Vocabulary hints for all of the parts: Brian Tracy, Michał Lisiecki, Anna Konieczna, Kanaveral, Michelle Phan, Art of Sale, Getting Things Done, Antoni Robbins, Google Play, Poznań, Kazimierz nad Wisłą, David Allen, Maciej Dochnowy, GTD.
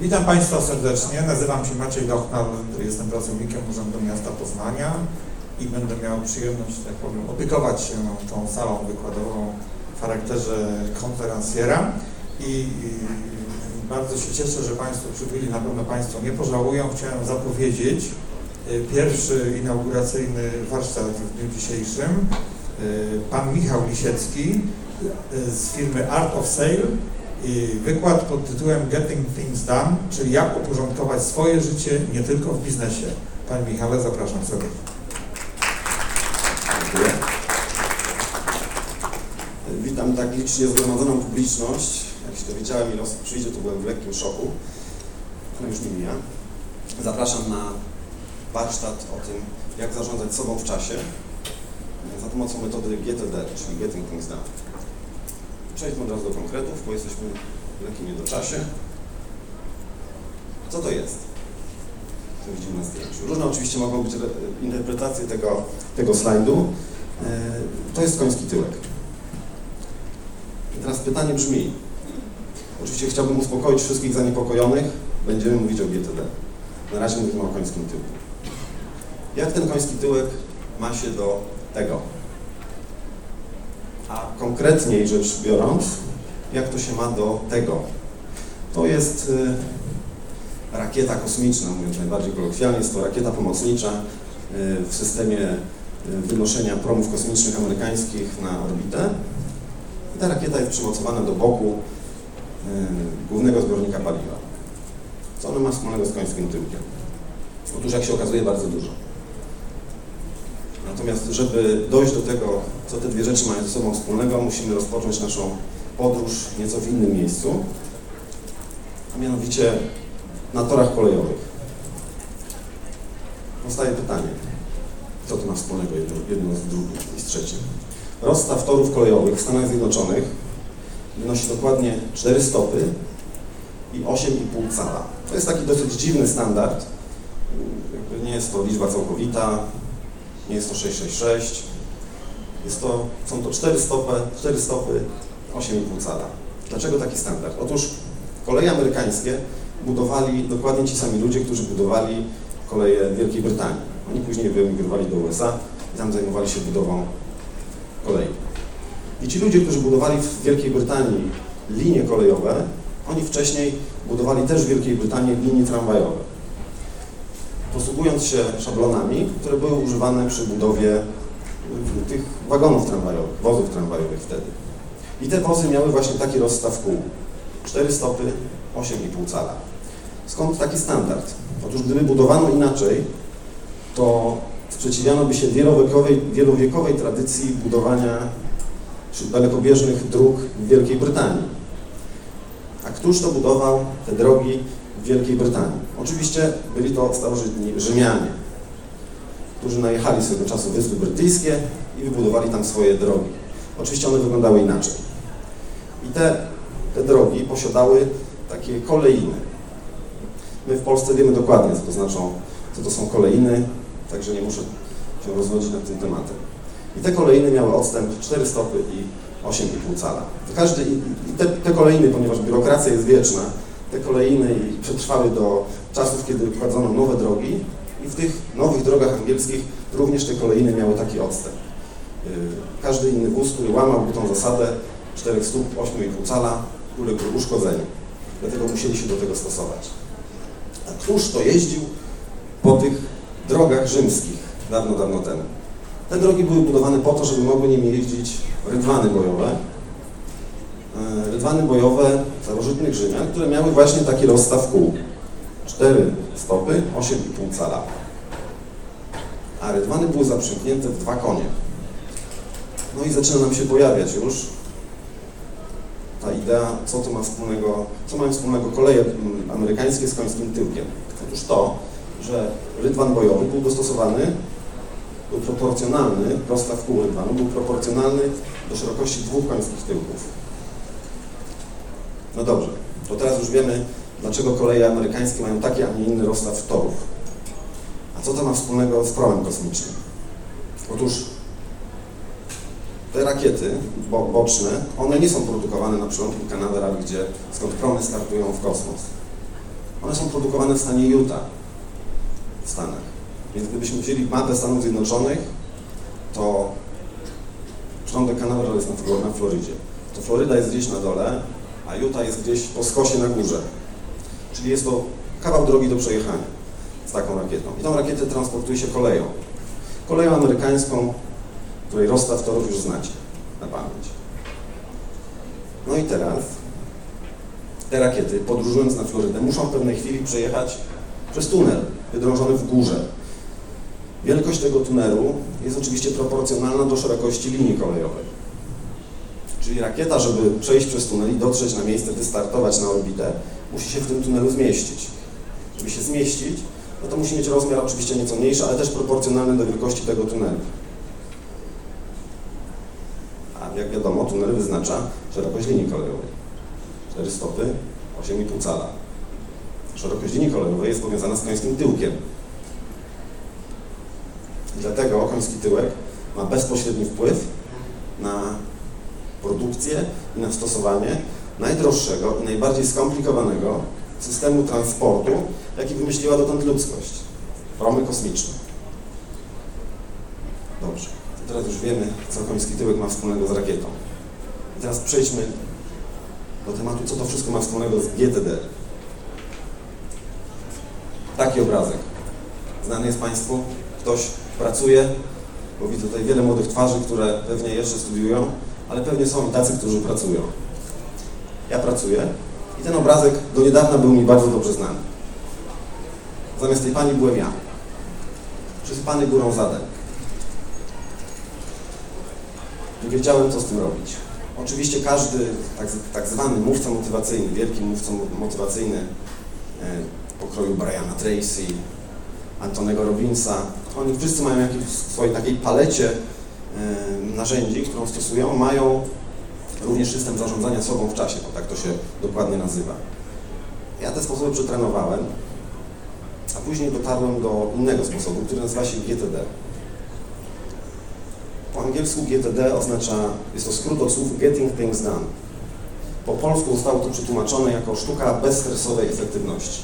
Witam Państwa serdecznie, nazywam się Maciej Dochnowy, jestem pracownikiem Urzędu Miasta Poznania i będę miał przyjemność, tak powiem, opiekować się tą salą wykładową w charakterze konferencjera i bardzo się cieszę, że Państwo przybyli, na pewno Państwo nie pożałują. Chciałem zapowiedzieć pierwszy inauguracyjny warsztat w dniu dzisiejszym. Pan Michał Lisiecki z firmy Art of Sale i wykład pod tytułem Getting Things Done, czyli jak uporządkować swoje życie nie tylko w biznesie. Panie Michale, zapraszam serdecznie. Dziękuję. Witam tak licznie zgromadzoną publiczność. Jak się dowiedziałem, ile osób przyjdzie, to byłem w lekkim szoku, ale już nie mija. Zapraszam na warsztat o tym, jak zarządzać sobą w czasie za pomocą metody GTD, czyli Getting Things Done. Przejdźmy od razu do konkretów, bo jesteśmy w lekkim niedoczasie. Co to jest? To widzimy na zdjęciu. Różne oczywiście mogą być interpretacje tego slajdu. To jest koński tyłek. I teraz pytanie brzmi. Oczywiście chciałbym uspokoić wszystkich zaniepokojonych. Będziemy mówić o GTD. Na razie mówimy o końskim tyłku. Jak ten koński tyłek ma się do tego? A konkretniej rzecz biorąc, jak to się ma do tego? To jest rakieta kosmiczna, mówiąc najbardziej kolokwialnie, jest to rakieta pomocnicza w systemie wynoszenia promów kosmicznych amerykańskich na orbitę. I ta rakieta jest przymocowana do boku głównego zbiornika paliwa. Co ona ma wspólnego z końskim tyłkiem? Otóż, jak się okazuje, bardzo dużo. Natomiast, żeby dojść do tego, co te dwie rzeczy mają ze sobą wspólnego, musimy rozpocząć naszą podróż nieco w innym miejscu, a mianowicie na torach kolejowych. Powstaje pytanie, co to ma wspólnego jedno z drugim i z trzecim. Rozstaw torów kolejowych w Stanach Zjednoczonych wynosi dokładnie 4 stopy i 8,5 cala. To jest taki dosyć dziwny standard, nie jest to liczba całkowita, nie jest to 666, są to 4 stopy, 8,5 cala. Dlaczego taki standard? Otóż koleje amerykańskie budowali dokładnie ci sami ludzie, którzy budowali koleje Wielkiej Brytanii. Oni później wyemigrowali do USA i tam zajmowali się budową kolei. I ci ludzie, którzy budowali w Wielkiej Brytanii linie kolejowe, oni wcześniej budowali też w Wielkiej Brytanii linie tramwajowe, posługując się szablonami, które były używane przy budowie tych wagonów tramwajowych, wozów tramwajowych wtedy. I te wozy miały właśnie taki rozstaw kół. 4 stopy, 8,5 cala. Skąd taki standard? Otóż gdyby budowano inaczej, to sprzeciwiano by się wielowiekowej tradycji budowania dalekobieżnych dróg w Wielkiej Brytanii. A któż to budował te drogi w Wielkiej Brytanii? Oczywiście byli to starożytni Rzymianie, którzy najechali swego czasu Wyspy Brytyjskie i wybudowali tam swoje drogi. Oczywiście one wyglądały inaczej. I te drogi posiadały takie koleiny. My w Polsce wiemy dokładnie, co to znaczą, co to są koleiny, także nie muszę się rozwodzić nad tym tematem. I te koleiny miały odstęp 4 stopy i 8,5 cala. Te koleiny, ponieważ biurokracja jest wieczna, te kolejne przetrwały do czasów, kiedy wprowadzono nowe drogi i w tych nowych drogach angielskich również te kolejne miały taki odstęp. Każdy inny wóz, który łamałby tą zasadę 4 stóp, 8,5 cala, uległ uszkodzeniu. Dlatego musieli się do tego stosować. A któż to jeździł po tych drogach rzymskich dawno, dawno temu? Te drogi były budowane po to, żeby mogły nimi jeździć rydwany bojowe. Rydwany bojowe starożytnych Rzymian, które miały właśnie taki rozstaw kół. 4 stopy, 8,5 cala. A rydwany były zaprzęgnięte w 2 konie. No i zaczyna nam się pojawiać już ta idea, co mają wspólnego koleje amerykańskie z końskim tyłkiem. Otóż to, że rydwan bojowy był dostosowany, był proporcjonalny, rozstaw kół rydwanu był proporcjonalny do szerokości 2 końskich tyłków. No dobrze, to teraz już wiemy, dlaczego koleje amerykańskie mają taki, a nie inny rozstaw torów. A co to ma wspólnego z promem kosmicznym? Otóż te rakiety boczne, one nie są produkowane na przylądku Kanaveral, skąd promy startują w kosmos. One są produkowane w stanie Utah, w Stanach. Więc gdybyśmy wzięli mapę Stanów Zjednoczonych, to szczątek Kanaweru jest na Florydzie. To Floryda jest gdzieś na dole, a Utah jest gdzieś po skosie na górze. Czyli jest to kawał drogi do przejechania z taką rakietą. I tą rakietę transportuje się koleją. Koleją amerykańską, której rozstaw torów już znacie na pamięć. No i teraz te rakiety, podróżując na Florydę, muszą w pewnej chwili przejechać przez tunel wydrążony w górze. Wielkość tego tunelu jest oczywiście proporcjonalna do szerokości linii kolejowej. Czyli rakieta, żeby przejść przez tunel i dotrzeć na miejsce, wystartować na orbitę, musi się w tym tunelu zmieścić. Żeby się zmieścić, no to musi mieć rozmiar oczywiście nieco mniejszy, ale też proporcjonalny do wielkości tego tunelu. A jak wiadomo, tunel wyznacza szerokość linii kolejowej. 4 stopy, 8,5 cala. Szerokość linii kolejowej jest powiązana z końskim tyłkiem. I dlatego koński tyłek ma bezpośredni wpływ na produkcję i na stosowanie najdroższego i najbardziej skomplikowanego systemu transportu, jaki wymyśliła dotąd ludzkość. Promy kosmiczne. Dobrze, to teraz już wiemy, co koński tyłek ma wspólnego z rakietą. I teraz przejdźmy do tematu, co to wszystko ma wspólnego z GTD. Taki obrazek. Znany jest Państwu? Ktoś pracuje, bo widzę tutaj wiele młodych twarzy, które pewnie jeszcze studiują, ale pewnie są i tacy, którzy pracują. Ja pracuję i ten obrazek do niedawna był mi bardzo dobrze znany. Zamiast tej pani byłem ja. Przysypany górą zadań. Nie wiedziałem, co z tym robić. Oczywiście każdy tak zwany mówca motywacyjny, wielki mówca motywacyjny pokroju Briana Tracy, Antoniego Robbinsa, oni wszyscy mają jakieś w swojej takiej palecie narzędzi, którą stosują, mają również system zarządzania sobą w czasie, bo tak to się dokładnie nazywa. Ja te sposoby przetrenowałem, a później dotarłem do innego sposobu, który nazywa się GTD. Po angielsku GTD oznacza, jest to skrót od słów Getting Things Done. Po polsku zostało to przetłumaczone jako sztuka bezstresowej efektywności.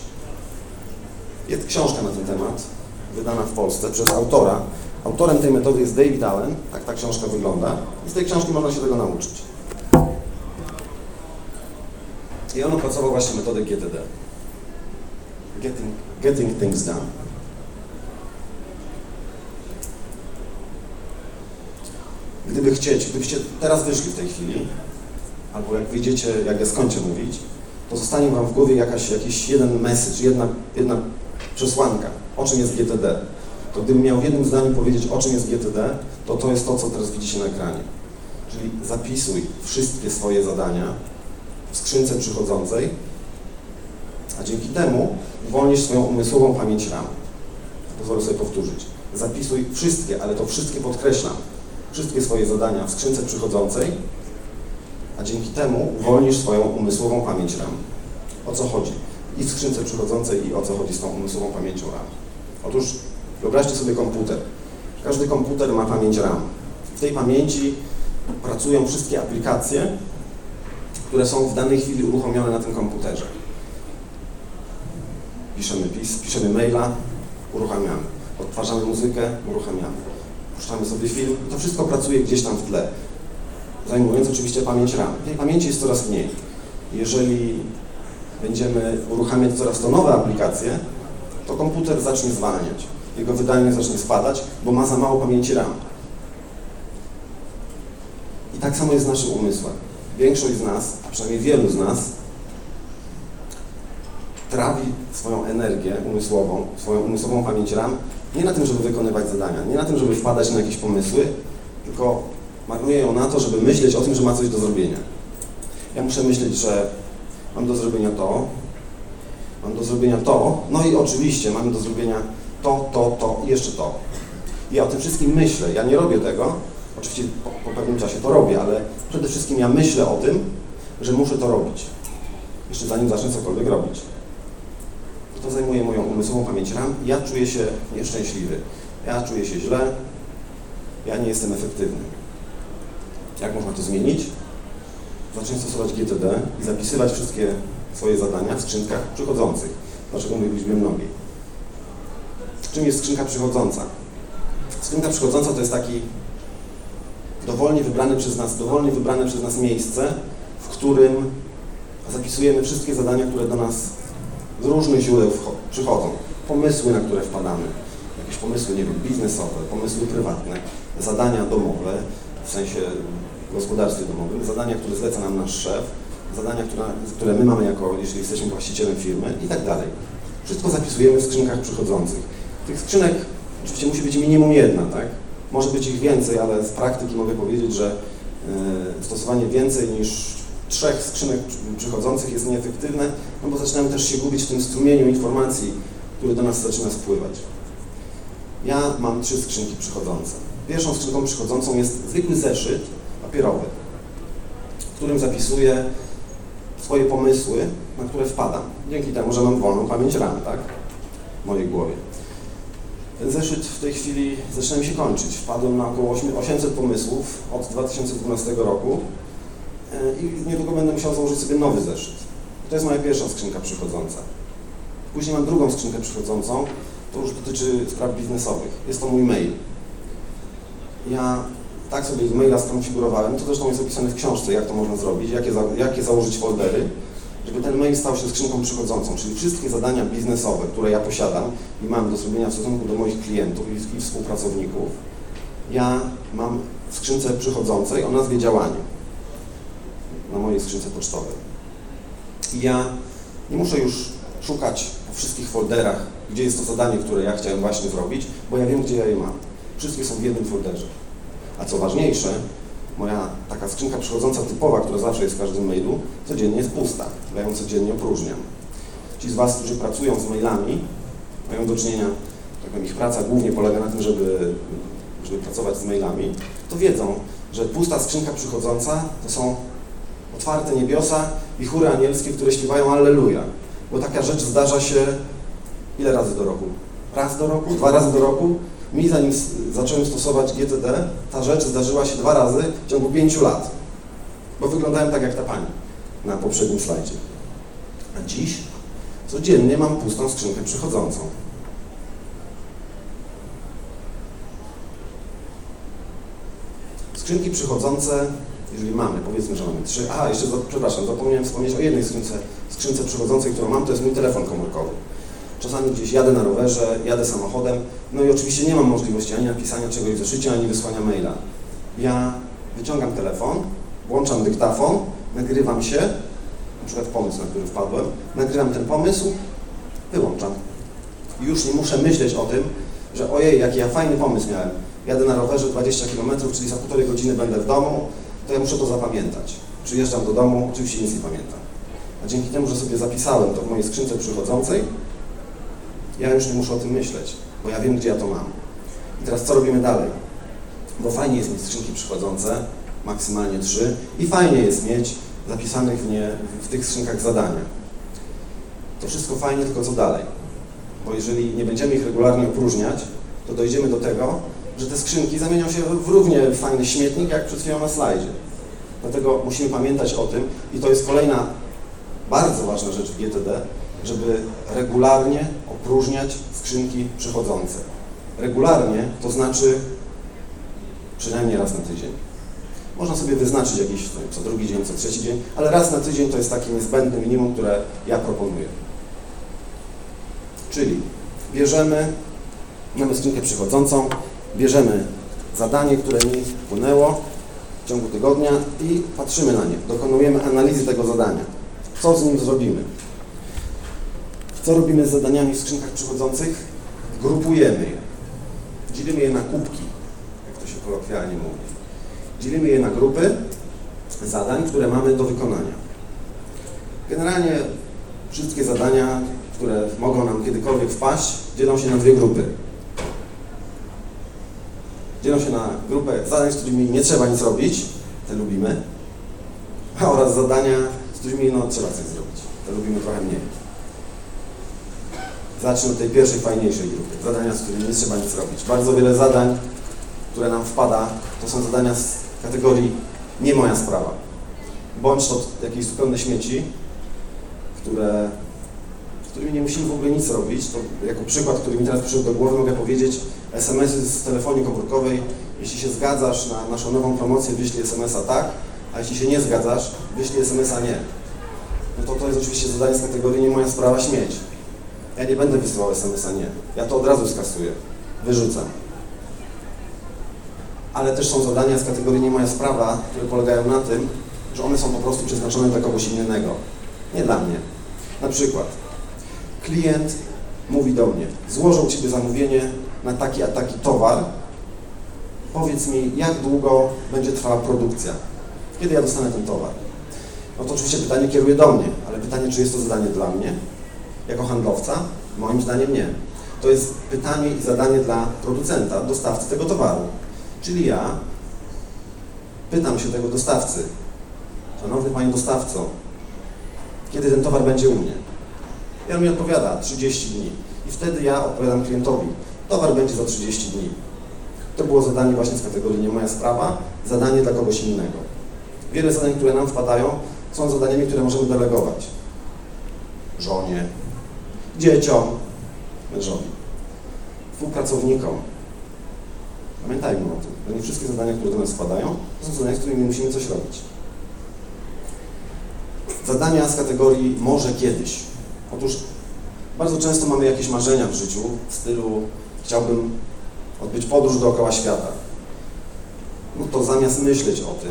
Jest książka na ten temat, wydana w Polsce przez autora. Autorem tej metody jest David Allen, tak ta książka wygląda. I z tej książki można się tego nauczyć. I on opracował właśnie metodę GTD. Getting Things Done. Gdybyście teraz wyszli w tej chwili, albo jak wyjdziecie, jak ja skończę mówić, to zostanie wam w głowie jakiś jeden message, jedna przesłanka, o czym jest GTD. To gdybym miał w jednym zdaniu powiedzieć, o czym jest GTD, to to jest to, co teraz widzicie na ekranie. Czyli zapisuj wszystkie swoje zadania w skrzynce przychodzącej, a dzięki temu uwolnisz swoją umysłową pamięć RAM. Pozwolę sobie powtórzyć. Zapisuj wszystkie, ale to wszystkie podkreślam, wszystkie swoje zadania w skrzynce przychodzącej, a dzięki temu uwolnisz swoją umysłową pamięć RAM. O co chodzi? I w skrzynce przychodzącej, i o co chodzi z tą umysłową pamięcią RAM. Otóż wyobraźcie sobie komputer. Każdy komputer ma pamięć RAM. W tej pamięci pracują wszystkie aplikacje, które są w danej chwili uruchomione na tym komputerze. Piszemy PIS, piszemy maila, uruchamiamy. Odtwarzamy muzykę, uruchamiamy. Puszczamy sobie film. To wszystko pracuje gdzieś tam w tle, zajmując oczywiście pamięć RAM. Tej pamięci jest coraz mniej. Jeżeli będziemy uruchamiać coraz to nowe aplikacje, to komputer zacznie zwalniać. Jego wydajność zacznie spadać, bo ma za mało pamięci RAM. I tak samo jest z naszym umysłem. Większość z nas, a przynajmniej wielu z nas, trawi swoją energię umysłową, swoją umysłową pamięć RAM nie na tym, żeby wykonywać zadania, nie na tym, żeby wpadać na jakieś pomysły, tylko marnuje ją na to, żeby myśleć o tym, że ma coś do zrobienia. Ja muszę myśleć, że mam do zrobienia to, no i oczywiście mam do zrobienia to i jeszcze to. I ja o tym wszystkim myślę, ja nie robię tego, oczywiście po pewnym czasie to robię, ale przede wszystkim ja myślę o tym, że muszę to robić, jeszcze zanim zacznę cokolwiek robić. To zajmuje moją umysłową pamięć RAM, ja czuję się nieszczęśliwy, ja czuję się źle, ja nie jestem efektywny. Jak można to zmienić? Zacznij stosować GTD i zapisywać wszystkie swoje zadania w skrzynkach przychodzących. Dlaczego mówię w liczbie mnogiej? Czym jest skrzynka przychodząca? Skrzynka przychodząca to jest taki dowolnie wybrane przez nas miejsce, w którym zapisujemy wszystkie zadania, które do nas z różnych źródeł przychodzą. Pomysły, na które wpadamy. Jakieś pomysły, nie wiem, biznesowe, pomysły prywatne, zadania domowe, w sensie w gospodarstwie domowym, zadania, które zleca nam nasz szef, zadania, które my mamy, jako, jeśli jesteśmy właścicielem firmy i tak dalej. Wszystko zapisujemy w skrzynkach przychodzących. Tych skrzynek oczywiście musi być minimum jedna, tak? Może być ich więcej, ale z praktyki mogę powiedzieć, że stosowanie więcej niż 3 skrzynek przychodzących jest nieefektywne, no bo zaczynamy też się gubić w tym strumieniu informacji, który do nas zaczyna spływać. Ja mam 3 skrzynki przychodzące. Pierwszą skrzynką przychodzącą jest zwykły zeszyt papierowy, w którym zapisuję swoje pomysły, na które wpadam. Dzięki temu, że mam wolną pamięć RAM, tak? W mojej głowie. Ten zeszyt w tej chwili zaczyna mi się kończyć. Wpadłem na około 800 pomysłów od 2012 roku i niedługo będę musiał założyć sobie nowy zeszyt. To jest moja pierwsza skrzynka przychodząca. Później mam drugą skrzynkę przychodzącą, to już dotyczy spraw biznesowych. Jest to mój mail. Ja tak sobie maila skonfigurowałem, to zresztą jest opisane w książce, jak to można zrobić, jakie założyć foldery, żeby ten mail stał się skrzynką przychodzącą, czyli wszystkie zadania biznesowe, które ja posiadam i mam do zrobienia w stosunku do moich klientów i współpracowników, ja mam w skrzynce przychodzącej o nazwie działanie na mojej skrzynce pocztowej. I ja nie muszę już szukać po wszystkich folderach, gdzie jest to zadanie, które ja chciałem właśnie zrobić, bo ja wiem, gdzie ja je mam. Wszystkie są w jednym folderze. A co ważniejsze, moja taka skrzynka przychodząca typowa, która zawsze jest w każdym mailu, codziennie jest pusta, bo ja ją codziennie opróżniam. Ci z Was, którzy pracują z mailami, mają do czynienia, tak powiem, ich praca głównie polega na tym, żeby pracować z mailami, to wiedzą, że pusta skrzynka przychodząca to są otwarte niebiosa i chóry anielskie, które śpiewają Alleluja, bo taka rzecz zdarza się ile razy do roku? Raz do roku? 2 razy do roku? Mi, zanim zacząłem stosować GTD, ta rzecz zdarzyła się 2 razy w ciągu 5 lat, bo wyglądałem tak jak ta pani na poprzednim slajdzie. A dziś codziennie mam pustą skrzynkę przychodzącą. Skrzynki przychodzące, jeżeli mamy, powiedzmy, że mamy 3. Aha, jeszcze, przepraszam, zapomniałem wspomnieć o jednej skrzynce przychodzącej, którą mam, to jest mój telefon komórkowy. Czasami gdzieś jadę na rowerze, jadę samochodem, no i oczywiście nie mam możliwości ani napisania czegoś w zeszycie, ani wysłania maila. Ja wyciągam telefon, włączam dyktafon, nagrywam się, na przykład pomysł, na który wpadłem, nagrywam ten pomysł, wyłączam. I już nie muszę myśleć o tym, że ojej, jaki ja fajny pomysł miałem. Jadę na rowerze 20 km, czyli za 1,5 godziny będę w domu, to ja muszę to zapamiętać. Przyjeżdżam do domu, oczywiście nic nie pamiętam. A dzięki temu, że sobie zapisałem to w mojej skrzynce przychodzącej, ja już nie muszę o tym myśleć, bo ja wiem, gdzie ja to mam. I teraz co robimy dalej? Bo fajnie jest mieć skrzynki przychodzące, maksymalnie 3, i fajnie jest mieć zapisanych w tych skrzynkach zadania. To wszystko fajnie, tylko co dalej? Bo jeżeli nie będziemy ich regularnie opróżniać, to dojdziemy do tego, że te skrzynki zamienią się w równie fajny śmietnik, jak przed chwilą na slajdzie. Dlatego musimy pamiętać o tym, i to jest kolejna bardzo ważna rzecz w GTD, żeby regularnie opróżniać skrzynki przychodzące. Regularnie to znaczy przynajmniej raz na tydzień. Można sobie wyznaczyć jakiś co drugi dzień, co trzeci dzień, ale raz na tydzień to jest takie niezbędne minimum, które ja proponuję. Czyli mamy skrzynkę przychodzącą, bierzemy zadanie, które mi wpłynęło w ciągu tygodnia i patrzymy na nie, dokonujemy analizy tego zadania. Co z nim zrobimy? Co robimy z zadaniami w skrzynkach przychodzących? Grupujemy je. Dzielimy je na kubki, jak to się kolokwialnie mówi. Dzielimy je na grupy zadań, które mamy do wykonania. Generalnie wszystkie zadania, które mogą nam kiedykolwiek wpaść, dzielą się na 2 grupy. Dzielą się na grupę zadań, z którymi nie trzeba nic robić, te lubimy, oraz zadania, z którymi trzeba coś zrobić, te lubimy trochę mniej. Zacznę od tej pierwszej, fajniejszej grupy. Zadania, z którymi nie trzeba nic robić. Bardzo wiele zadań, które nam wpada, to są zadania z kategorii nie moja sprawa. Bądź to jakieś zupełne śmieci, które którymi nie musimy w ogóle nic robić. To jako przykład, który mi teraz przyszedł do głowy, mogę powiedzieć SMS-y z telefonii komórkowej. Jeśli się zgadzasz na naszą nową promocję, wyślij SMS-a tak, a jeśli się nie zgadzasz, wyślij SMS-a nie. No to jest oczywiście zadanie z kategorii nie moja sprawa śmieć. Ja nie będę wysyłał SMS-a nie. Ja to od razu skasuję, wyrzucam. Ale też są zadania z kategorii nie moja sprawa, które polegają na tym, że one są po prostu przeznaczone dla kogoś innego. Nie dla mnie. Na przykład klient mówi do mnie, złożę u Ciebie zamówienie na taki a taki towar, powiedz mi, jak długo będzie trwała produkcja, kiedy ja dostanę ten towar. No to oczywiście pytanie kieruje do mnie, ale pytanie, czy jest to zadanie dla mnie, jako handlowca? Moim zdaniem nie. To jest pytanie i zadanie dla producenta, dostawcy tego towaru. Czyli ja pytam się tego dostawcy, szanowny panie dostawco, kiedy ten towar będzie u mnie? I on mi odpowiada, 30 dni. I wtedy ja odpowiadam klientowi, towar będzie za 30 dni. To było zadanie właśnie z kategorii nie moja sprawa, zadanie dla kogoś innego. Wiele zadań, które nam wpadają, są zadaniami, które możemy delegować. Żonie, dzieciom, mężowi, współpracownikom. Pamiętajmy o tym, że nie wszystkie zadania, które do nas wpadają, są zadania, z którymi musimy coś robić. Zadania z kategorii może kiedyś. Otóż bardzo często mamy jakieś marzenia w życiu w stylu chciałbym odbyć podróż dookoła świata. No to zamiast myśleć o tym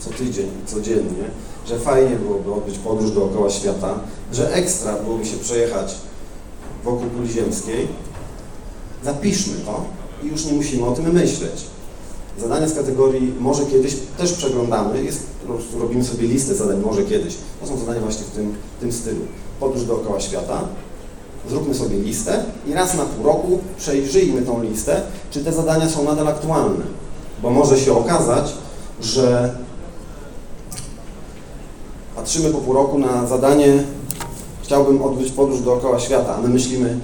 co tydzień, codziennie, że fajnie byłoby odbyć podróż dookoła świata, że ekstra byłoby się przejechać wokół kuli ziemskiej, zapiszmy to i już nie musimy o tym myśleć. Zadania z kategorii może kiedyś też przeglądamy, robimy sobie listę zadań może kiedyś. To są zadania właśnie w tym stylu. Podróż dookoła świata, zróbmy sobie listę i raz na pół roku przejrzyjmy tą listę, czy te zadania są nadal aktualne. Bo może się okazać, że patrzymy po pół roku na zadanie chciałbym odbyć podróż dookoła świata, a my myślimy,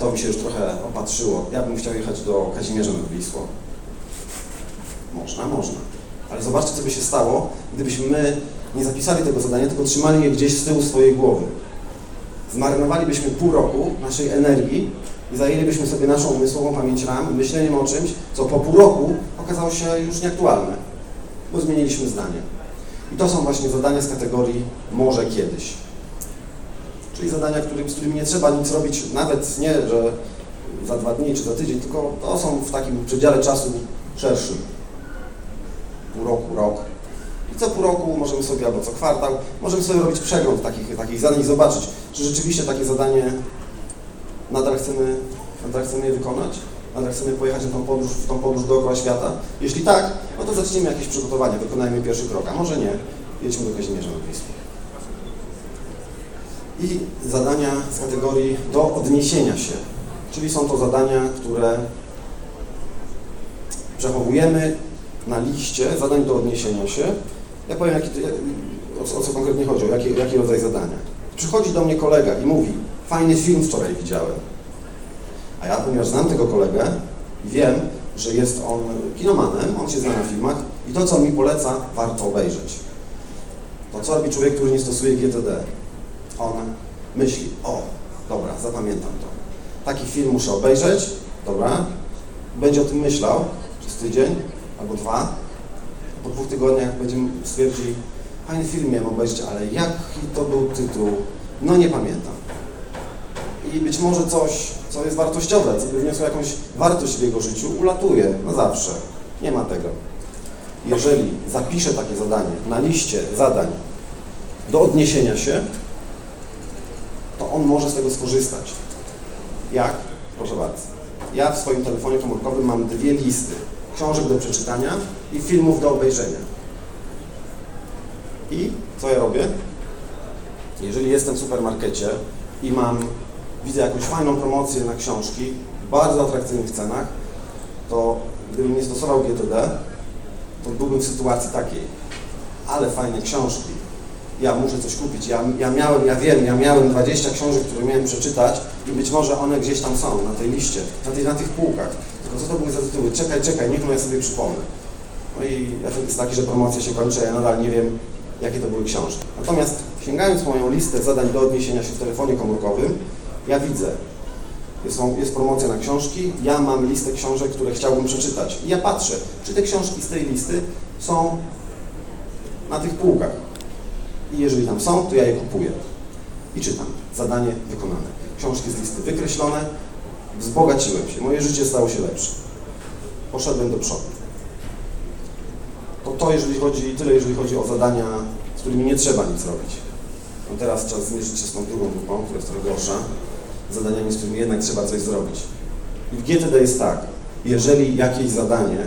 to mi się już trochę opatrzyło, ja bym chciał jechać do Kazimierza nad Wisłą. Można. Ale zobaczcie, co by się stało, gdybyśmy my nie zapisali tego zadania, tylko trzymali je gdzieś z tyłu swojej głowy. Zmarnowalibyśmy pół roku naszej energii i zajęlibyśmy sobie naszą umysłową pamięć RAM myśleniem o czymś, co po pół roku okazało się już nieaktualne, bo zmieniliśmy zdanie. I to są właśnie zadania z kategorii może kiedyś. Czyli zadania, z którymi nie trzeba nic robić, nawet nie, że za 2 dni czy za tydzień, tylko to są w takim przedziale czasu szerszym. Pół roku, rok. I co pół roku możemy sobie, albo co kwartał, możemy sobie robić przegląd takich zadań i zobaczyć, czy rzeczywiście takie zadanie nadal chcemy je wykonać, nadal chcemy pojechać na tą podróż dookoła świata. Jeśli tak, no to zacznijmy jakieś przygotowania, wykonajmy pierwszy krok, a może nie, jedźmy do Kazimierza nad Wisłą. I zadania z kategorii do odniesienia się, czyli są to zadania, które przechowujemy na liście zadań do odniesienia się. Ja powiem, o co konkretnie chodzi, o jaki rodzaj zadania. Przychodzi do mnie kolega i mówi, fajny film wczoraj widziałem. A ja, ponieważ znam tego kolegę, wiem, że jest on kinomanem, on się zna na filmach i to, co mi poleca, warto obejrzeć. To, co robi człowiek, który nie stosuje GTD. On myśli, dobra, zapamiętam to. Taki film muszę obejrzeć, dobra, będzie o tym myślał przez tydzień, albo 2, po 2 tygodniach stwierdzi, fajny film miałem obejrzeć, ale jaki to był tytuł, no nie pamiętam. I być może coś, co jest wartościowe, co by wniosło jakąś wartość w jego życiu, ulatuje na zawsze. Nie ma tego. Jeżeli zapiszę takie zadanie na liście zadań do odniesienia się, to on może z tego skorzystać. Jak? Proszę bardzo. Ja w swoim telefonie komórkowym mam 2 listy. Książek do przeczytania i filmów do obejrzenia. I co ja robię? Jeżeli jestem w supermarkecie i widzę jakąś fajną promocję na książki w bardzo atrakcyjnych cenach, to gdybym nie stosował GTD, to byłbym w sytuacji takiej, ale fajne książki, ja muszę coś kupić, ja miałem 20 książek, które miałem przeczytać i być może one gdzieś tam są, na tej liście, na tych półkach. Co to były za tytuły? Czekaj, niech ja sobie przypomnę. No i efekt jest taki, że promocja się kończy, ja nadal nie wiem, jakie to były książki. Natomiast Sięgając moją listę zadań do odniesienia się w telefonie komórkowym, ja widzę, jest promocja na książki, ja mam listę książek, które chciałbym przeczytać. I ja patrzę, czy te książki z tej listy są na tych półkach. I jeżeli tam są, to ja je kupuję. I czytam. Zadanie wykonane. Książki z listy wykreślone. Wzbogaciłem się. Moje życie stało się lepsze. Poszedłem do przodu. To tyle, jeżeli chodzi o zadania, z którymi nie trzeba nic robić. No teraz czas zmierzyć się z tą drugą grupą, która jest trochę gorsza. Zadaniami, z którymi jednak trzeba coś zrobić. I w GTD jest tak, jeżeli jakieś zadanie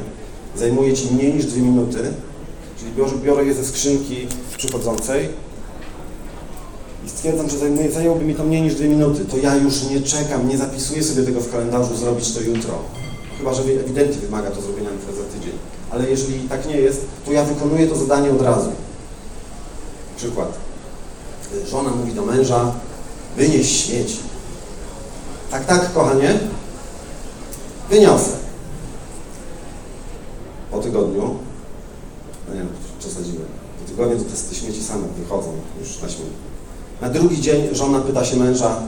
zajmuje Ci mniej niż 2 minuty, czyli biorę je ze skrzynki przychodzącej i stwierdzam, że zajęłoby mi to mniej niż 2 minuty, to ja już nie czekam, nie zapisuję sobie tego w kalendarzu, zrobić to jutro. Chyba że ewidentnie wymaga to zrobienia za tydzień. Ale jeżeli tak nie jest, to ja wykonuję to zadanie od razu. Przykład. Żona mówi do męża, wynieś śmieci. Tak, tak, kochanie, wyniosę. Po tygodniu, no nie wiem, przesadziłem, po tygodniu to te śmieci same wychodzą, już na śmieci. Na drugi dzień żona pyta się męża,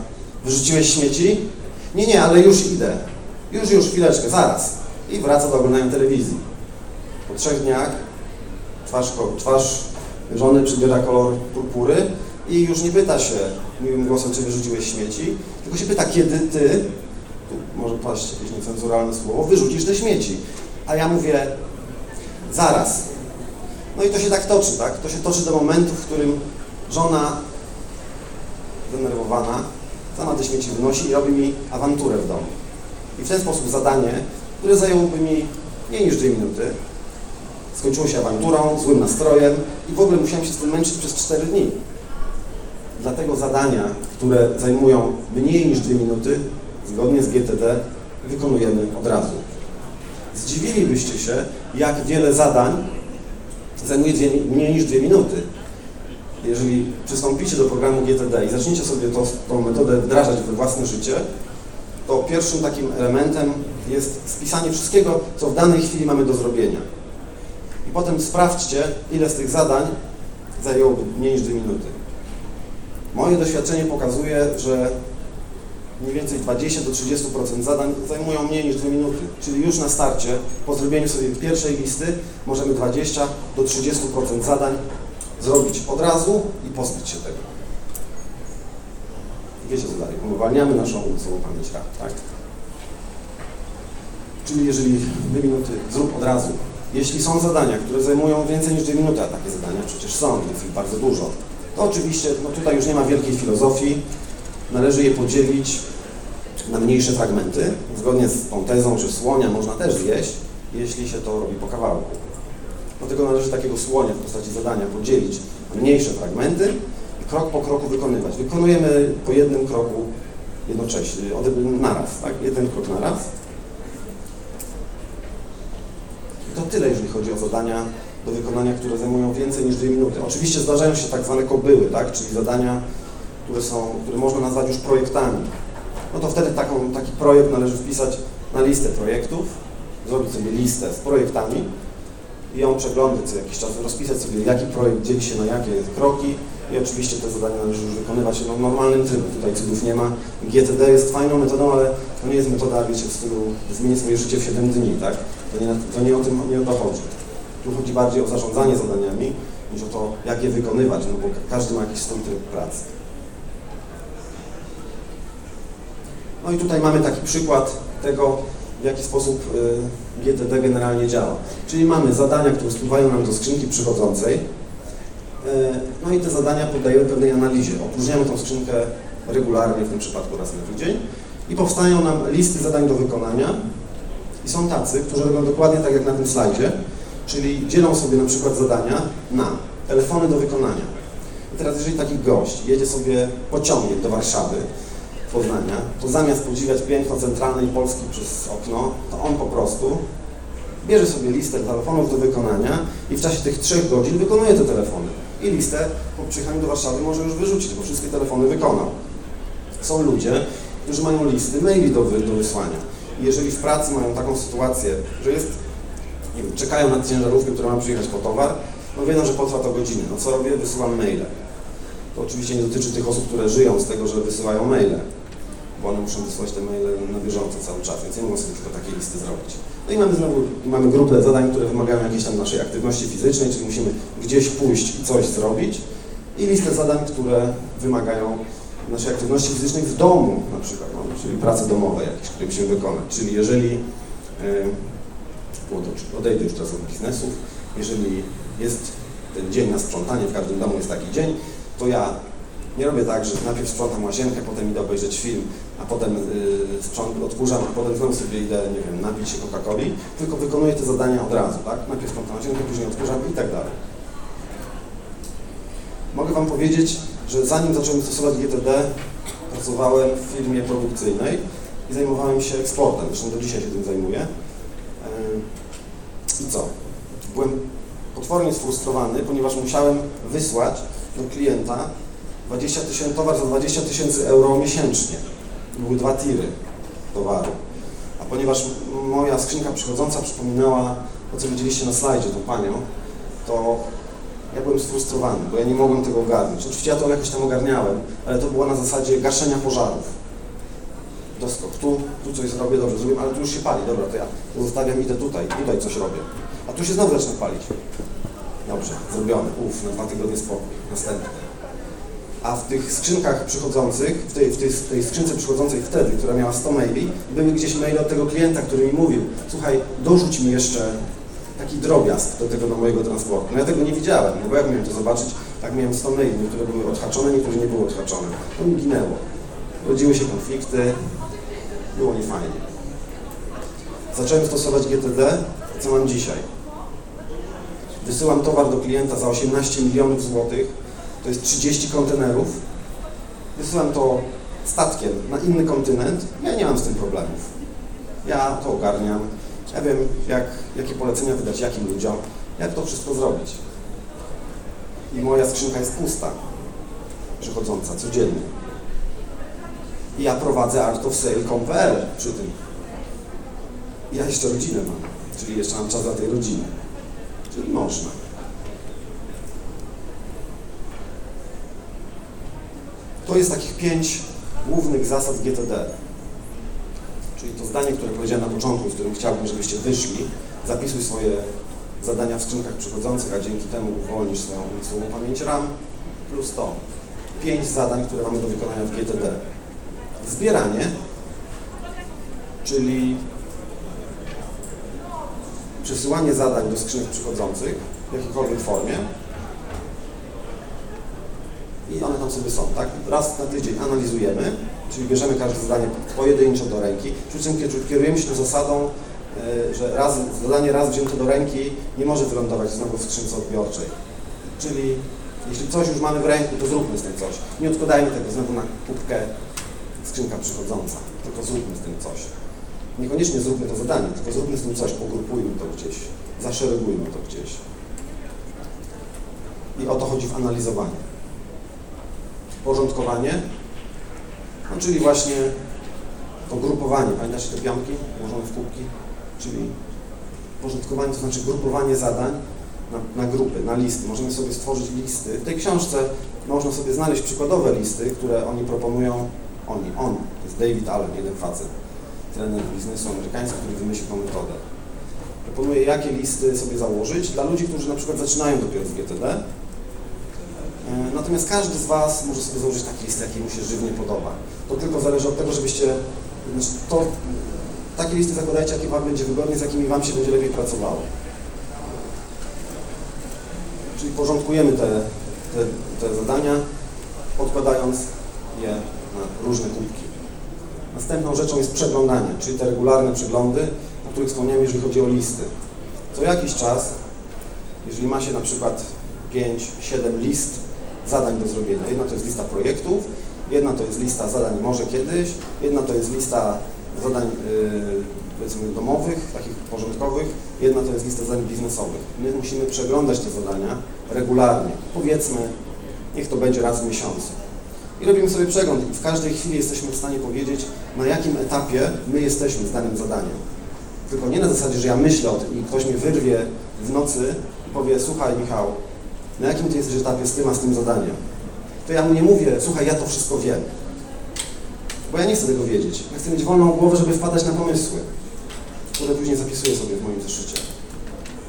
wyrzuciłeś śmieci? Nie, ale już idę. Już, chwileczkę, zaraz. I wraca do oglądania telewizji. Po 3 dniach twarz żony przybiera kolor purpury i już nie pyta się miłym głosem, czy wyrzuciłeś śmieci, tylko się pyta, kiedy ty, tu może paść jakieś niecenzuralne słowo, wyrzucisz te śmieci. A ja mówię, zaraz. No i to się tak toczy, tak? To się toczy do momentu, w którym żona zdenerwowana sama te śmieci wynosi i robi mi awanturę w domu. I w ten sposób zadanie, które zajęłoby mi mniej niż 2 minuty, skończyło się awanturą, złym nastrojem i w ogóle musiałem się z tym męczyć przez 4 dni. Dlatego zadania, które zajmują mniej niż 2 minuty, zgodnie z GTD, wykonujemy od razu. Zdziwilibyście się, jak wiele zadań zajmuje mniej niż 2 minuty. Jeżeli przystąpicie do programu GTD i zaczniecie sobie tą metodę wdrażać we własne życie, to pierwszym takim elementem jest spisanie wszystkiego, co w danej chwili mamy do zrobienia. I potem sprawdźcie, ile z tych zadań zajęłoby mniej niż 2 minuty. Moje doświadczenie pokazuje, że mniej więcej 20-30% zadań zajmują mniej niż 2 minuty. Czyli już na starcie, po zrobieniu sobie pierwszej listy, możemy 20-30% zadań zrobić od razu i pozbyć się tego. I wiecie co dalej, uwalniamy naszą umysłową pamięć, tak? Czyli jeżeli 2 minuty, zrób od razu. Jeśli są zadania, które zajmują więcej niż 2 minuty, a takie zadania przecież są, jest ich bardzo dużo, to oczywiście, no tutaj już nie ma wielkiej filozofii, należy je podzielić na mniejsze fragmenty. Zgodnie z tą tezą, że słonia można też zjeść, jeśli się to robi po kawałku. Dlatego należy takiego słonia w postaci zadania podzielić na mniejsze fragmenty i krok po kroku wykonywać. Wykonujemy po jednym kroku jednocześnie, naraz, tak? Jeden krok naraz. I to tyle, jeżeli chodzi o zadania do wykonania, które zajmują więcej niż 2 minuty. Oczywiście zdarzają się tak zwane kobyły, tak? Czyli zadania, które można nazwać już projektami. No to wtedy taki projekt należy wpisać na listę projektów, zrobić sobie listę z projektami i ją przeglądać co jakiś czas, rozpisać sobie, jaki projekt dzieli się na jakie kroki i oczywiście te zadania należy już wykonywać w normalnym trybie. Tutaj cudów nie ma. GTD jest fajną metodą, ale to nie jest metoda, wiecie, w stylu zmienię swoje życie w 7 dni, tak? To nie o to chodzi. Tu chodzi bardziej o zarządzanie zadaniami, niż o to, jak je wykonywać, no bo każdy ma jakiś swój tryb pracy. No i tutaj mamy taki przykład tego, w jaki sposób GTD generalnie działa. Czyli mamy zadania, które spływają nam do skrzynki przychodzącej, no i te zadania poddajemy pewnej analizie. Opróżniamy tą skrzynkę regularnie, w tym przypadku raz na tydzień i powstają nam listy zadań do wykonania i są tacy, którzy robią dokładnie tak jak na tym slajdzie, czyli dzielą sobie na przykład zadania na telefony do wykonania. I teraz jeżeli taki gość jedzie sobie pociągiem do Warszawy, Poznania, to zamiast podziwiać piękno centralnej Polski przez okno, to on po prostu bierze sobie listę telefonów do wykonania i w czasie tych 3 godzin wykonuje te telefony. I listę po przyjechaniu do Warszawy może już wyrzucić, bo wszystkie telefony wykonał. Są ludzie, którzy mają listy maili do wysłania. I jeżeli w pracy mają taką sytuację, że jest czekają na ciężarówkę, która ma przyjechać po towar, no wiedzą, że potrwa to godzinę. No co robię? Wysyłam maile. To oczywiście nie dotyczy tych osób, które żyją z tego, że wysyłają maile, bo one muszą wysłać te maile na bieżąco cały czas, więc nie mogą sobie tylko takiej listy zrobić. No i mamy grupę zadań, które wymagają jakiejś tam naszej aktywności fizycznej, czyli musimy gdzieś pójść i coś zrobić, i listę zadań, które wymagają naszej aktywności fizycznej w domu na przykład, no, czyli pracy domowej jakieś, które musimy wykonać. Czyli jeżeli, odejdę już teraz od biznesów, jeżeli jest ten dzień na sprzątanie, w każdym domu jest taki dzień, to ja nie robię tak, że najpierw sprzątam łazienkę, potem idę obejrzeć film, a potem odkurzam, a potem znowu sobie idę, nie wiem, napić się Coca-Coli, tylko wykonuję te zadania od razu, tak? Najpierw sprzątam łazienkę, później odkurzam i tak dalej. Mogę Wam powiedzieć, że zanim zacząłem stosować GTD, pracowałem w firmie produkcyjnej i zajmowałem się eksportem, zresztą do dzisiaj się tym zajmuję. I co? Byłem potwornie sfrustrowany, ponieważ musiałem wysłać do klienta towar za 20 000 euro miesięcznie. Były 2 tiry towaru. A ponieważ moja skrzynka przychodząca przypominała, o co widzieliście na slajdzie, tą panią, to ja byłem sfrustrowany, bo ja nie mogłem tego ogarnąć. Oczywiście ja to jakoś tam ogarniałem, ale to było na zasadzie gaszenia pożarów. Doskok, tu coś zrobię, dobrze zrobię, ale tu już się pali, dobra, to ja to zostawiam, idę tutaj coś robię. A tu się znowu zaczyna palić. Dobrze, zrobione, na 2 tygodnie spokój, następny. A w tych skrzynkach przychodzących, w tej skrzynce przychodzącej wtedy, która miała 100 maili, były gdzieś maile od tego klienta, który mi mówił, słuchaj, dorzuć mi jeszcze taki drobiazg do tego mojego transportu. No ja tego nie widziałem, bo jak miałem to zobaczyć, tak miałem 100 maili, niektóre były odhaczone, niektóre nie były odhaczone. To mi ginęło. Rodziły się konflikty, było niefajnie. Zacząłem stosować GTD, co mam dzisiaj. Wysyłam towar do klienta za 18 milionów złotych, to jest 30 kontenerów. Wysyłam to statkiem na inny kontynent, ja nie mam z tym problemów. Ja to ogarniam, ja wiem jakie polecenia wydać, jakim ludziom, jak to wszystko zrobić. I moja skrzynka jest pusta, przychodząca codziennie. I ja prowadzę artofsale.com.pl przy tym. Ja jeszcze rodzinę mam, czyli jeszcze mam czas dla tej rodziny. Czyli można. To jest takich 5 głównych zasad GTD. Czyli to zdanie, które powiedziałem na początku, z którym chciałbym, żebyście wyszli. Zapisuj swoje zadania w skrzynkach przychodzących, a dzięki temu uwolnisz swoją pamięć RAM. Plus to 5 zadań, które mamy do wykonania w GTD. Zbieranie, czyli przesyłanie zadań do skrzynek przychodzących w jakiejkolwiek formie i one tam sobie są, tak? Raz na tydzień analizujemy, czyli bierzemy każde zadanie pojedynczo do ręki, przy czym kierujemy się tą zasadą, że zadanie wzięte do ręki nie może wylądować znowu w skrzynce odbiorczej, czyli jeśli coś już mamy w ręku, to zróbmy z tym coś, nie odkładajmy tego znowu na kubkę skrzynka przychodząca, tylko zróbmy z tym coś. Niekoniecznie zróbmy to zadanie, tylko zróbmy z tym coś, pogrupujmy to gdzieś, zaszeregujmy to gdzieś. I o to chodzi w analizowaniu. Porządkowanie, no czyli właśnie to grupowanie, pamiętacie te piątki ułożone w kubki? Czyli porządkowanie to znaczy grupowanie zadań na grupy, na listy. Możemy sobie stworzyć listy. W tej książce można sobie znaleźć przykładowe listy, które oni proponują. On, to jest David Allen, jeden facet, trener biznesu amerykański, który wymyślił tą metodę. Proponuję, jakie listy sobie założyć dla ludzi, którzy na przykład zaczynają dopiero z GTD. Natomiast każdy z Was może sobie założyć takie listy, jakie mu się żywnie podoba. To tylko zależy od tego, żebyście... takie listy zakładajcie, jakie Wam będzie wygodnie, z jakimi Wam się będzie lepiej pracowało. Czyli porządkujemy te zadania, podkładając je na różne kubki. Następną rzeczą jest przeglądanie, czyli te regularne przeglądy, o których wspomniałem, jeżeli chodzi o listy. Co jakiś czas, jeżeli ma się na przykład 5-7 list zadań do zrobienia, jedna to jest lista projektów, jedna to jest lista zadań może kiedyś, jedna to jest lista zadań powiedzmy domowych, takich porządkowych, jedna to jest lista zadań biznesowych. My musimy przeglądać te zadania regularnie, powiedzmy, niech to będzie raz w miesiącu. I robimy sobie przegląd i w każdej chwili jesteśmy w stanie powiedzieć, na jakim etapie my jesteśmy z danym zadaniem. Tylko nie na zasadzie, że ja myślę o tym i ktoś mnie wyrwie w nocy i powie, słuchaj Michał, na jakim ty jesteś etapie z tym zadaniem? to ja mu nie mówię, słuchaj, ja to wszystko wiem. Bo ja nie chcę tego wiedzieć. Ja chcę mieć wolną głowę, żeby wpadać na pomysły, które później zapisuję sobie w moim zeszycie.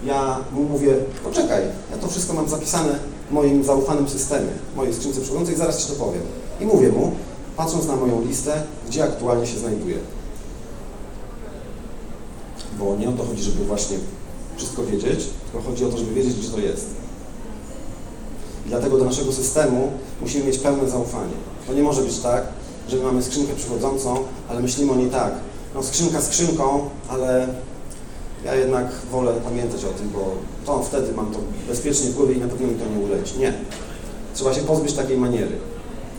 Ja mu mówię, poczekaj, ja to wszystko mam zapisane w moim zaufanym systemie, mojej skrzynce przechodzącej, zaraz ci to powiem. I mówię mu, patrząc na moją listę, gdzie aktualnie się znajduję. Bo nie o to chodzi, żeby właśnie wszystko wiedzieć, tylko chodzi o to, żeby wiedzieć, gdzie to jest. I dlatego do naszego systemu musimy mieć pełne zaufanie. To nie może być tak, że my mamy skrzynkę przychodzącą, ale myślimy o niej tak. No skrzynka skrzynką, ale ja jednak wolę pamiętać o tym, bo to wtedy mam to bezpiecznie w głowie i na pewno mi to nie uleci. Nie. Trzeba się pozbyć takiej maniery.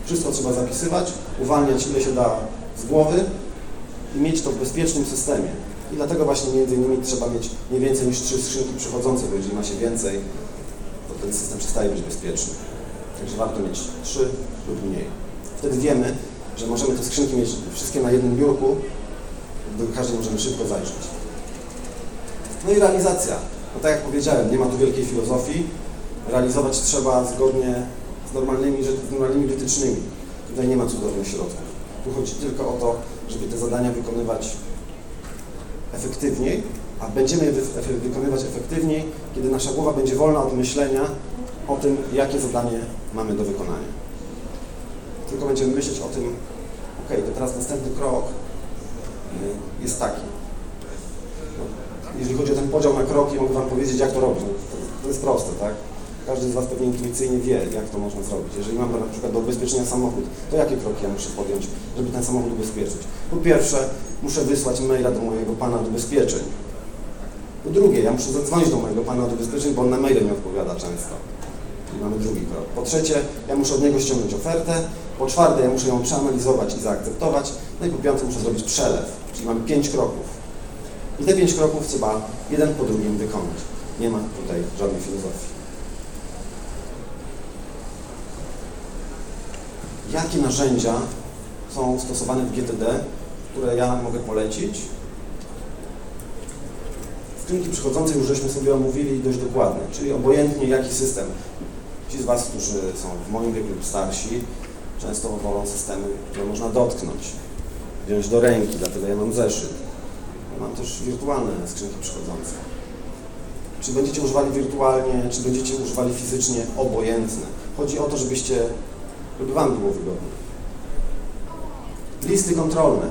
Wszystko trzeba zapisywać, uwalniać ile się da z głowy i mieć to w bezpiecznym systemie. I dlatego właśnie między innymi trzeba mieć nie więcej niż 3 skrzynki przychodzące, bo jeżeli ma się więcej, to ten system przestaje być bezpieczny. Także warto mieć 3 lub mniej. Wtedy wiemy, że możemy te skrzynki mieć wszystkie na jednym biurku, do każdej możemy szybko zajrzeć. No i realizacja. No tak jak powiedziałem, nie ma tu wielkiej filozofii. Realizować trzeba zgodnie z normalnymi wytycznymi. Tutaj nie ma cudownych środków. Tu chodzi tylko o to, żeby te zadania wykonywać efektywniej, a będziemy je wykonywać efektywniej, kiedy nasza głowa będzie wolna od myślenia o tym, jakie zadanie mamy do wykonania. Tylko będziemy myśleć o tym, okej, to teraz następny krok jest taki. Jeżeli chodzi o ten podział na kroki, mogę wam powiedzieć, jak to robić. To jest proste, tak? Każdy z was pewnie intuicyjnie wie, jak to można zrobić. Jeżeli mam na przykład do ubezpieczenia samochód, to jakie kroki ja muszę podjąć, żeby ten samochód ubezpieczyć? Po pierwsze, muszę wysłać maila do mojego pana od ubezpieczeń. Po drugie, ja muszę zadzwonić do mojego pana od ubezpieczeń, bo on na maile nie odpowiada często. Czyli mamy drugi krok. Po trzecie, ja muszę od niego ściągnąć ofertę. Po czwarte, ja muszę ją przeanalizować i zaakceptować. No i po piąte, muszę zrobić przelew. Czyli mamy 5 kroków. I te 5 kroków trzeba jeden po drugim wykonać. Nie ma tutaj żadnej filozofii. Jakie narzędzia są stosowane w GTD, które ja mogę polecić? Skrzynki przychodzące już żeśmy sobie omówili dość dokładnie, czyli obojętnie jaki system. Ci z was, którzy są w moim wieku lub starsi, często wolą systemy, które można dotknąć, wziąć do ręki, dlatego ja mam zeszyt. Mam też wirtualne skrzynki przychodzące. Czy będziecie używali wirtualnie, czy będziecie używali fizycznie, obojętne. Chodzi o to, żeby wam było wygodnie. Listy kontrolne,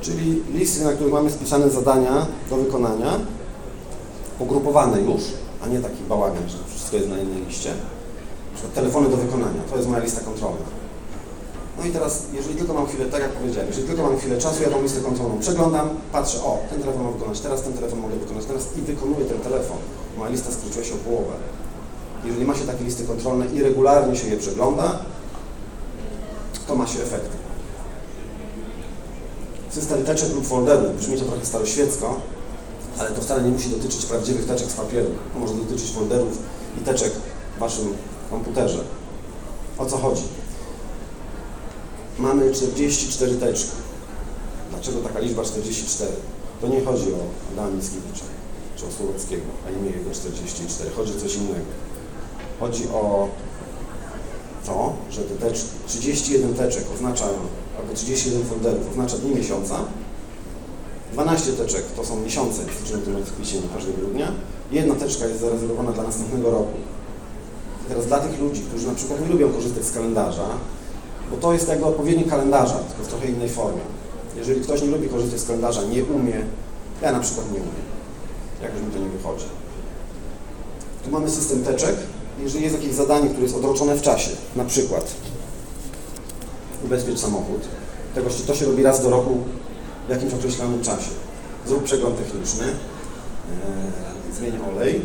czyli listy, na których mamy spisane zadania do wykonania, pogrupowane już, a nie taki bałagan, że wszystko jest na jednej liście. Na przykład telefony do wykonania, to jest moja lista kontrolna. No i teraz, jeżeli tylko mam chwilę, tak jak powiedziałem, jeżeli tylko mam chwilę czasu, ja tą listę kontrolną przeglądam, patrzę, o, ten telefon mogę wykonać teraz, ten telefon mogę wykonać teraz i wykonuję ten telefon. Moja lista skróciła się o połowę. Jeżeli ma się takie listy kontrolne i regularnie się je przegląda, to ma się efekty. System teczek lub folderów, brzmi to trochę staroświecko, ale to wcale nie musi dotyczyć prawdziwych teczek z papieru. To może dotyczyć folderów i teczek w waszym komputerze. O co chodzi? Mamy 44 teczki. Dlaczego taka liczba 44? To nie chodzi o Adama Mickiewicza czy o Słowackiego, a imię jego 44. Chodzi o coś innego. Chodzi o to, że te 31 teczek oznacza, albo 31 folderów oznacza dni miesiąca, 12 teczek to są miesiące, czyli to jest kwiecień, każdego grudnia, jedna teczka jest zarezerwowana dla następnego roku. I teraz dla tych ludzi, którzy na przykład nie lubią korzystać z kalendarza, bo to jest jakby odpowiednik kalendarza, tylko w trochę innej formie. Jeżeli ktoś nie lubi korzystać z kalendarza, nie umie, ja na przykład nie umiem, jakoś mi to nie wychodzi. Tu mamy system teczek. Jeżeli jest jakieś zadanie, które jest odroczone w czasie, na przykład ubezpiecz samochód, to się robi raz do roku w jakimś określonym czasie. Zrób przegląd techniczny, zmień olej,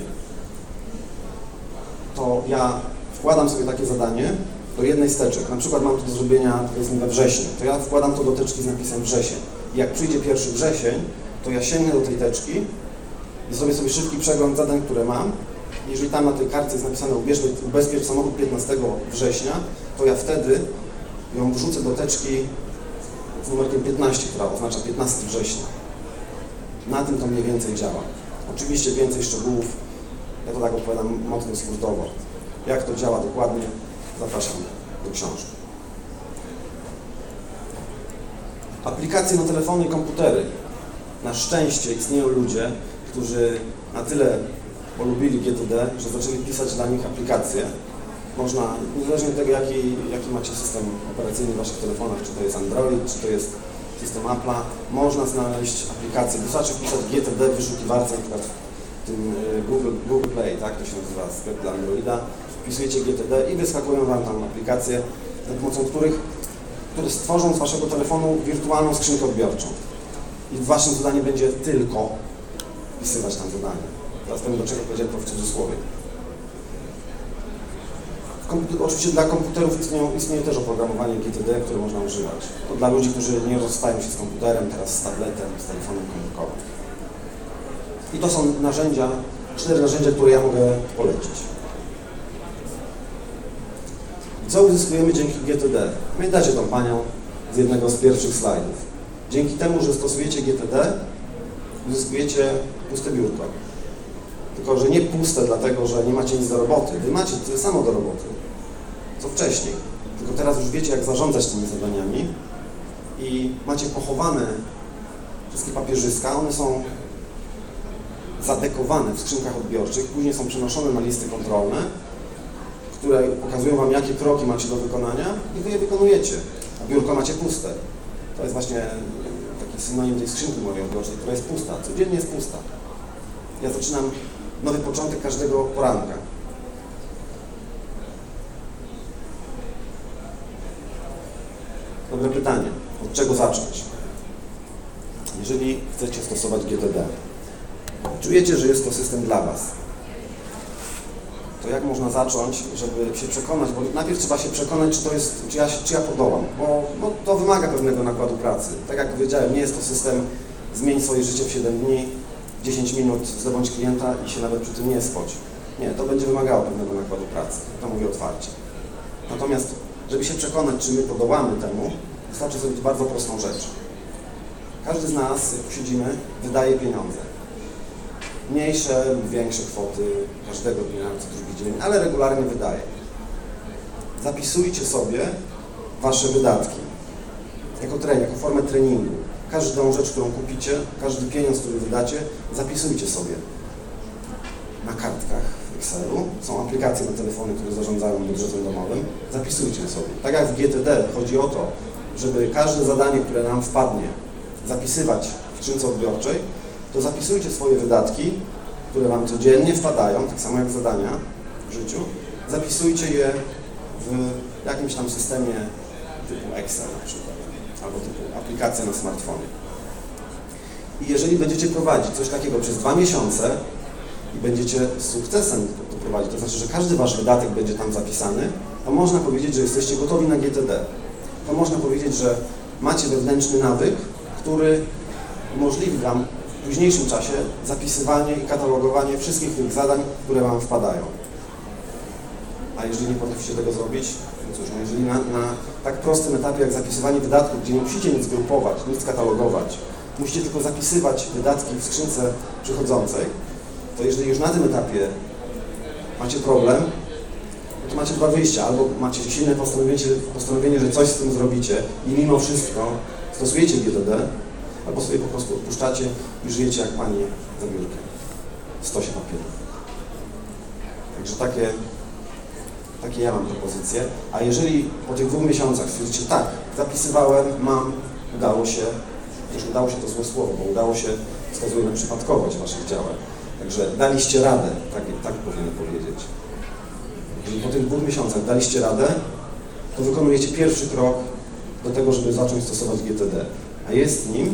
to ja wkładam sobie takie zadanie do jednej z teczek, na przykład mam to do zrobienia, to jest we wrześniu, to ja wkładam to do teczki z napisem wrzesień. I jak przyjdzie 1 wrzesień, to ja sięgnę do tej teczki i zrobię sobie szybki przegląd zadań, które mam. Jeżeli tam na tej kartce jest napisane ubezpiecz samochód 15 września, to ja wtedy ją wrzucę do teczki z numerkiem 15, która oznacza 15 września. Na tym to mniej więcej działa. Oczywiście więcej szczegółów, ja to tak opowiadam mocno skrótowo. Jak to działa dokładnie, Zapraszam do książki. Aplikacje na telefony i komputery. Na szczęście istnieją ludzie, którzy na tyle polubili G2D, że zaczęli pisać dla nich aplikacje. Można, niezależnie od tego, jaki macie system operacyjny w waszych telefonach, czy to jest Android, czy to jest system Apple'a, można znaleźć aplikacje. Wystarczy wpisać G2D w wyszukiwarce, na przykład w tym Google Play, tak, to się nazywa sklep dla Androida. Wpisujecie G2D i wyskakują wam tam aplikacje, za pomocą które stworzą z waszego telefonu wirtualną skrzynkę odbiorczą. I waszym zadaniem będzie tylko wpisywać tam zadanie. Teraz do czego powiedziałem to w cudzysłowie. Oczywiście dla komputerów istnieje też oprogramowanie G2D, które można używać. To dla ludzi, którzy nie rozstają się z komputerem, teraz z tabletem, z telefonem komórkowym. I to są narzędzia, 4 narzędzia, które ja mogę polecić. Co uzyskujemy dzięki G2D? Pamiętacie tą panią z jednego z pierwszych slajdów. Dzięki temu, że stosujecie G2D, uzyskujecie puste biurko. Tylko że nie puste dlatego, że nie macie nic do roboty. Wy macie tyle samo do roboty, co wcześniej. Tylko teraz już wiecie, jak zarządzać tymi zadaniami i macie pochowane wszystkie papierzyska. One są zadekowane w skrzynkach odbiorczych, później są przenoszone na listy kontrolne, które pokazują wam, jakie kroki macie do wykonania i wy je wykonujecie, a biurko macie puste. To jest właśnie taki synonim tej skrzynki mojej odbiorczej, która jest pusta, codziennie jest pusta. Ja zaczynam nowy początek każdego poranka. Dobre pytanie, od czego zacząć? Jeżeli chcecie stosować G2D, czujecie, że jest to system dla was, to jak można zacząć, żeby się przekonać, bo najpierw trzeba się przekonać, czy ja podołam, bo to wymaga pewnego nakładu pracy. Tak jak powiedziałem, nie jest to system zmień swoje życie w 7 dni, 10 minut zdobądź klienta i się nawet przy tym nie spodź. Nie, to będzie wymagało pewnego nakładu pracy, to mówię otwarcie. Natomiast, żeby się przekonać, czy my podołamy temu, wystarczy zrobić bardzo prostą rzecz. Każdy z nas, jak siedzimy, wydaje pieniądze. Mniejsze lub większe kwoty każdego dnia, co drugi dzień, ale regularnie wydaje. Zapisujcie sobie wasze wydatki jako trening, jako formę treningu. Każdą rzecz, którą kupicie, każdy pieniądz, który wydacie, zapisujcie sobie. Na kartkach w Excelu są aplikacje na telefony, które zarządzają budżetem domowym. Zapisujcie je sobie. Tak jak w G2D chodzi o to, żeby każde zadanie, które nam wpadnie, zapisywać w skrzynce odbiorczej, to zapisujcie swoje wydatki, które wam codziennie wpadają, tak samo jak zadania w życiu. Zapisujcie je w jakimś tam systemie typu Excel na przykład, albo typu aplikacja na smartfonie. I jeżeli będziecie prowadzić coś takiego przez 2 miesiące i będziecie z sukcesem to prowadzić, to znaczy, że każdy wasz wydatek będzie tam zapisany, to można powiedzieć, że jesteście gotowi na G2D. To można powiedzieć, że macie wewnętrzny nawyk, który umożliwi wam w późniejszym czasie zapisywanie i katalogowanie wszystkich tych zadań, które wam wpadają. A jeżeli nie potraficie tego zrobić, no cóż, no jeżeli na tak prostym etapie jak zapisywanie wydatków, gdzie nie musicie nic grupować, nic katalogować, musicie tylko zapisywać wydatki w skrzynce przychodzącej, to jeżeli już na tym etapie macie problem, to macie 2 wyjścia. Albo macie silne postanowienie, że coś z tym zrobicie i mimo wszystko stosujecie G2D, albo sobie po prostu odpuszczacie i żyjecie jak pani za biurkiem w stosie papierów. Także takie ja mam propozycje, a jeżeli po tych 2 miesiącach stwierdzicie, tak, zapisywałem, mam, udało się, już udało się to złe słowo, bo udało się wskazuje na przypadkowość waszych działań, także daliście radę, tak powinienem powiedzieć. Jeżeli po tych 2 miesiącach daliście radę, to wykonujecie pierwszy krok do tego, żeby zacząć stosować G2D, a jest nim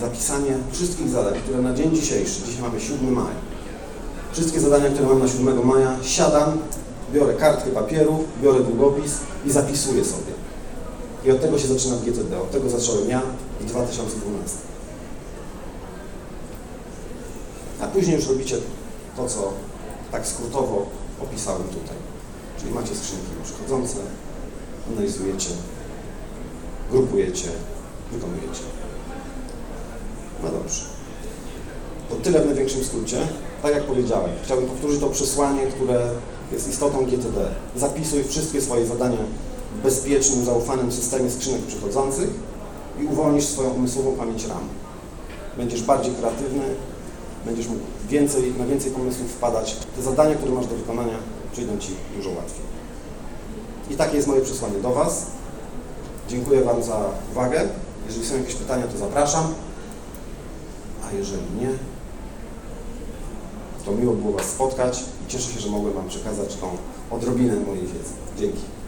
zapisanie wszystkich zadań, które na dzień dzisiejszy, dzisiaj mamy 7 maja, wszystkie zadania, które mam na 7 maja, siadam, biorę kartkę papieru, biorę długopis i zapisuję sobie. I od tego się zaczyna w G2D, od tego zacząłem ja w 2012. A później już robicie to, co tak skrótowo opisałem tutaj. Czyli macie skrzynki przychodzące, analizujecie, grupujecie, wykonujecie. No dobrze. To tyle w największym skrócie. Tak jak powiedziałem, chciałbym powtórzyć to przesłanie, które jest istotą GTD. Zapisuj wszystkie swoje zadania w bezpiecznym, zaufanym systemie skrzynek przychodzących i uwolnisz swoją umysłową pamięć RAM. Będziesz bardziej kreatywny, będziesz mógł na więcej pomysłów wpadać. Te zadania, które masz do wykonania, przyjdą Ci dużo łatwiej. I takie jest moje przesłanie do Was. Dziękuję Wam za uwagę. Jeżeli są jakieś pytania, to zapraszam. A jeżeli nie, to miło było Was spotkać i cieszę się, że mogłem Wam przekazać tą odrobinę mojej wiedzy. Dzięki.